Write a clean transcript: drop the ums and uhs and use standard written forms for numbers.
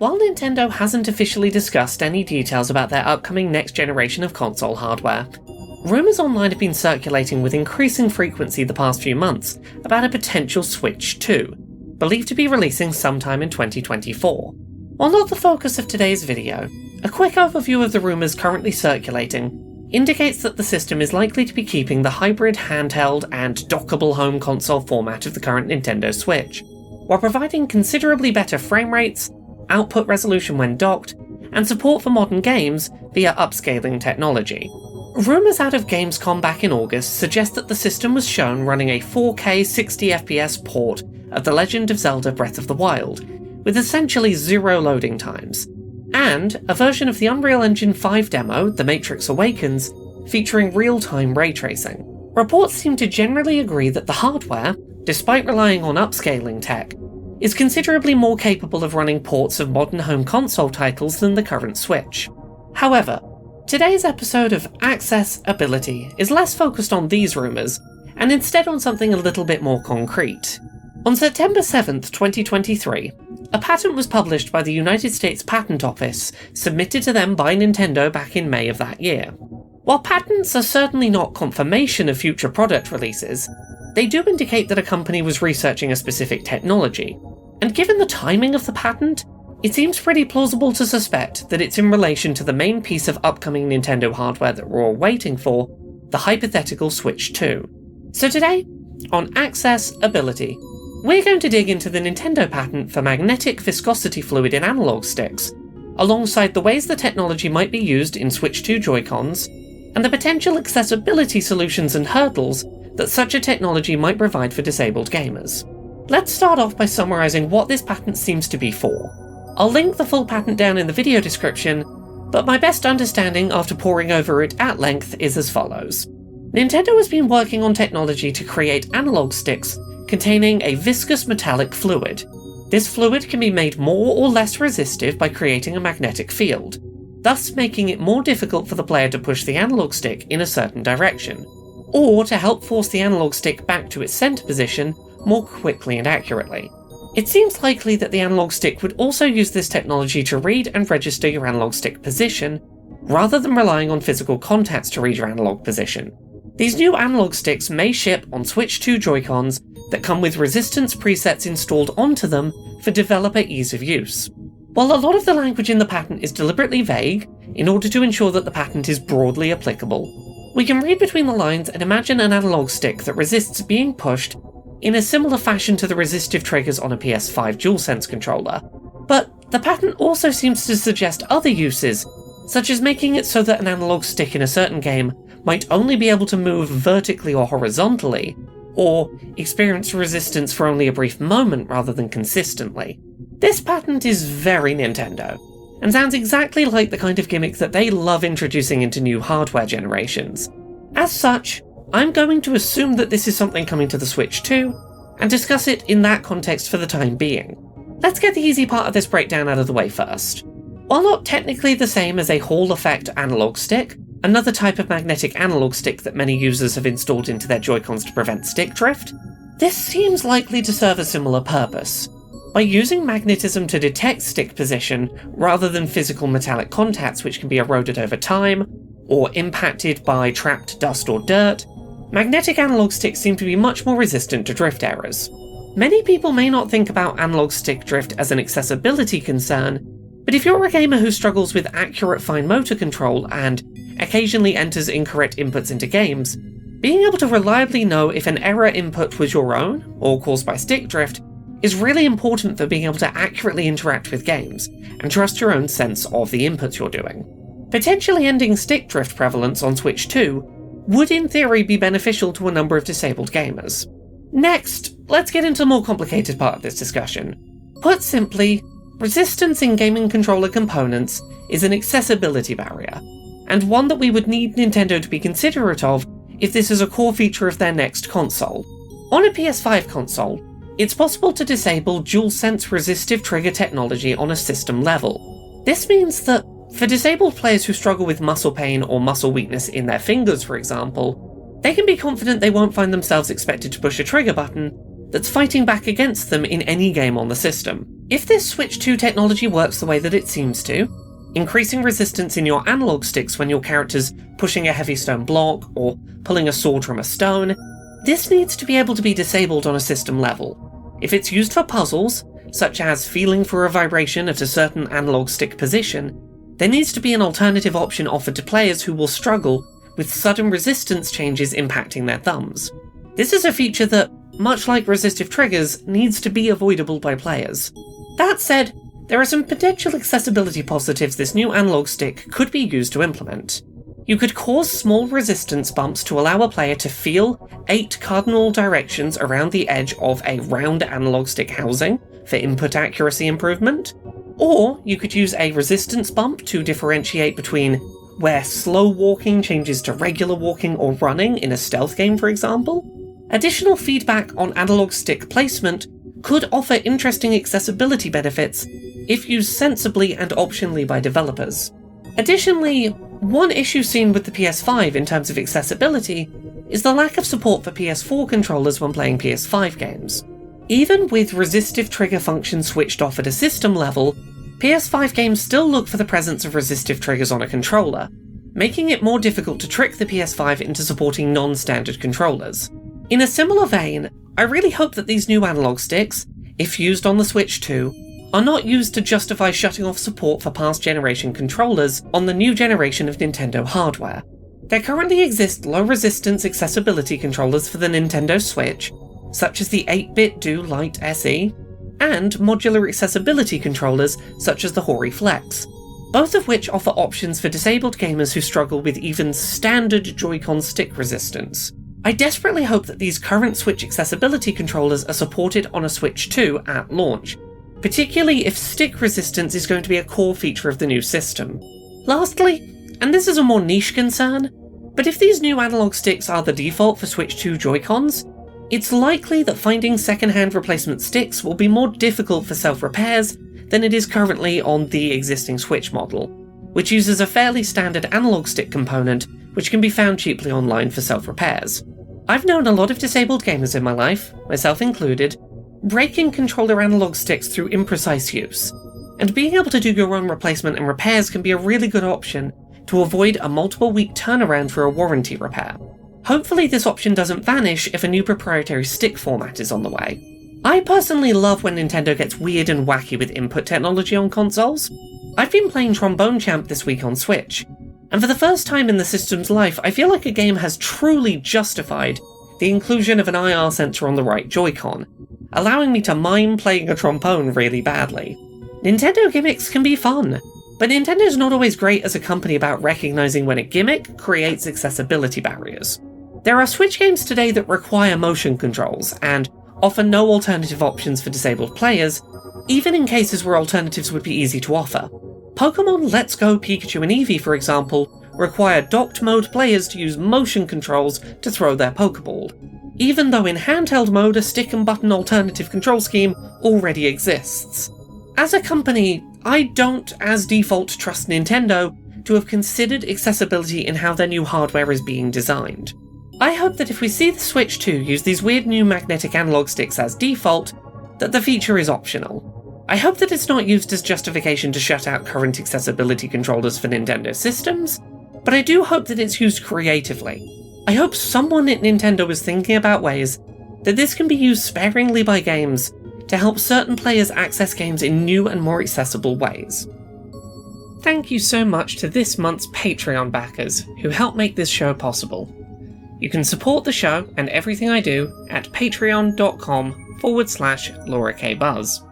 While Nintendo hasn't officially discussed any details about their upcoming next generation of console hardware, rumours online have been circulating with increasing frequency the past few months about a potential Switch 2, believed to be releasing sometime in 2024. While not the focus of today's video, a quick overview of the rumours currently circulating indicates that the system is likely to be keeping the hybrid handheld and dockable home console format of the current Nintendo Switch, while providing considerably better frame rates, output resolution when docked, and support for modern games via upscaling technology. Rumours out of Gamescom back in August suggest that the system was shown running a 4K 60fps port of The Legend of Zelda Breath of the Wild, with essentially zero loading times, and a version of the Unreal Engine 5 demo, The Matrix Awakens, featuring real-time ray tracing. Reports seem to generally agree that the hardware, despite relying on upscaling tech, is considerably more capable of running ports of modern home console titles than the current Switch. However, today's episode of Accessibility is less focused on these rumours, and instead on something a little bit more concrete. On September 7th, 2023, a patent was published by the United States Patent Office, submitted to them by Nintendo back in May of that year. While patents are certainly not confirmation of future product releases, they do indicate that a company was researching a specific technology, and given the timing of the patent, it seems pretty plausible to suspect that it's in relation to the main piece of upcoming Nintendo hardware that we're all waiting for, the hypothetical Switch 2. So today, on Accessibility, we're going to dig into the Nintendo patent for magnetic viscosity fluid in analogue sticks, alongside the ways the technology might be used in Switch 2 Joy-Cons, and the potential accessibility solutions and hurdles that such a technology might provide for disabled gamers. Let's start off by summarising what this patent seems to be for. I'll link the full patent down in the video description, but my best understanding after poring over it at length is as follows. Nintendo has been working on technology to create analogue sticks containing a viscous metallic fluid. This fluid can be made more or less resistive by creating a magnetic field, thus making it more difficult for the player to push the analogue stick in a certain direction, or to help force the analogue stick back to its centre position more quickly and accurately. It seems likely that the analogue stick would also use this technology to read and register your analogue stick position, rather than relying on physical contacts to read your analogue position. These new analogue sticks may ship on Switch 2 Joy-Cons that come with resistance presets installed onto them for developer ease of use. While a lot of the language in the patent is deliberately vague, in order to ensure that the patent is broadly applicable, we can read between the lines and imagine an analogue stick that resists being pushed in a similar fashion to the resistive triggers on a PS5 DualSense controller, but the patent also seems to suggest other uses, such as making it so that an analogue stick in a certain game might only be able to move vertically or horizontally, or experience resistance for only a brief moment rather than consistently. This patent is very Nintendo, and sounds exactly like the kind of gimmick that they love introducing into new hardware generations. As such, I'm going to assume that this is something coming to the Switch 2, and discuss it in that context for the time being. Let's get the easy part of this breakdown out of the way first. While not technically the same as a Hall effect analogue stick, another type of magnetic analogue stick that many users have installed into their Joy-Cons to prevent stick drift, this seems likely to serve a similar purpose. By using magnetism to detect stick position, rather than physical metallic contacts which can be eroded over time, or impacted by trapped dust or dirt, magnetic analogue sticks seem to be much more resistant to drift errors. Many people may not think about analogue stick drift as an accessibility concern, but if you're a gamer who struggles with accurate fine motor control and occasionally enters incorrect inputs into games, being able to reliably know if an error input was your own, or caused by stick drift, is really important for being able to accurately interact with games, and trust your own sense of the inputs you're doing. Potentially ending stick drift prevalence on Switch 2 would in theory be beneficial to a number of disabled gamers. Next, let's get into the more complicated part of this discussion. Put simply, resistance in gaming controller components is an accessibility barrier, and one that we would need Nintendo to be considerate of if this is a core feature of their next console. On a PS5 console, it's possible to disable DualSense resistive trigger technology on a system level. This means that, for disabled players who struggle with muscle pain or muscle weakness in their fingers, for example, they can be confident they won't find themselves expected to push a trigger button that's fighting back against them in any game on the system. If this Switch 2 technology works the way that it seems to, increasing resistance in your analogue sticks when your character's pushing a heavy stone block or pulling a sword from a stone, this needs to be able to be disabled on a system level. If it's used for puzzles, such as feeling for a vibration at a certain analogue stick position, there needs to be an alternative option offered to players who will struggle with sudden resistance changes impacting their thumbs. This is a feature that, much like resistive triggers, needs to be avoidable by players. That said, there are some potential accessibility positives this new analogue stick could be used to implement. You could cause small resistance bumps to allow a player to feel 8 cardinal directions around the edge of a round analogue stick housing for input accuracy improvement, or you could use a resistance bump to differentiate between where slow walking changes to regular walking or running in a stealth game, for example. Additional feedback on analogue stick placement could offer interesting accessibility benefits if used sensibly and optionally by developers. Additionally, one issue seen with the PS5 in terms of accessibility is the lack of support for PS4 controllers when playing PS5 games. Even with resistive trigger function switched off at a system level, PS5 games still look for the presence of resistive triggers on a controller, making it more difficult to trick the PS5 into supporting non-standard controllers. In a similar vein, I really hope that these new analogue sticks, if used on the Switch 2, are not used to justify shutting off support for past generation controllers on the new generation of Nintendo hardware. There currently exist low-resistance accessibility controllers for the Nintendo Switch, such as the 8BitDo Lite SE, and modular accessibility controllers such as the Hori Flex, both of which offer options for disabled gamers who struggle with even standard Joy-Con stick resistance. I desperately hope that these current Switch accessibility controllers are supported on a Switch 2 at launch, particularly if stick resistance is going to be a core feature of the new system. Lastly, and this is a more niche concern, but if these new analogue sticks are the default for Switch 2 Joy-Cons, it's likely that finding second-hand replacement sticks will be more difficult for self-repairs than it is currently on the existing Switch model, which uses a fairly standard analogue stick component which can be found cheaply online for self-repairs. I've known a lot of disabled gamers in my life, myself included, breaking controller analogue sticks through imprecise use, and being able to do your own replacement and repairs can be a really good option to avoid a multiple-week turnaround for a warranty repair. Hopefully this option doesn't vanish if a new proprietary stick format is on the way. I personally love when Nintendo gets weird and wacky with input technology on consoles. I've been playing Trombone Champ this week on Switch, and for the first time in the system's life, I feel like a game has truly justified the inclusion of an IR sensor on the right Joy-Con, allowing me to mime playing a trombone really badly. Nintendo gimmicks can be fun, but Nintendo's not always great as a company about recognizing when a gimmick creates accessibility barriers. There are Switch games today that require motion controls, and offer no alternative options for disabled players, even in cases where alternatives would be easy to offer. Pokemon Let's Go Pikachu and Eevee, for example, require docked mode players to use motion controls to throw their Pokeball, even though in handheld mode a stick and button alternative control scheme already exists. As a company, I don't, as default, trust Nintendo to have considered accessibility in how their new hardware is being designed. I hope that if we see the Switch 2 use these weird new magnetic analogue sticks as default, that the feature is optional. I hope that it's not used as justification to shut out current accessibility controllers for Nintendo systems, but I do hope that it's used creatively. I hope someone at Nintendo is thinking about ways that this can be used sparingly by games to help certain players access games in new and more accessible ways. Thank you so much to this month's Patreon backers, who help make this show possible. You can support the show and everything I do at patreon.com/LauraKBuzz.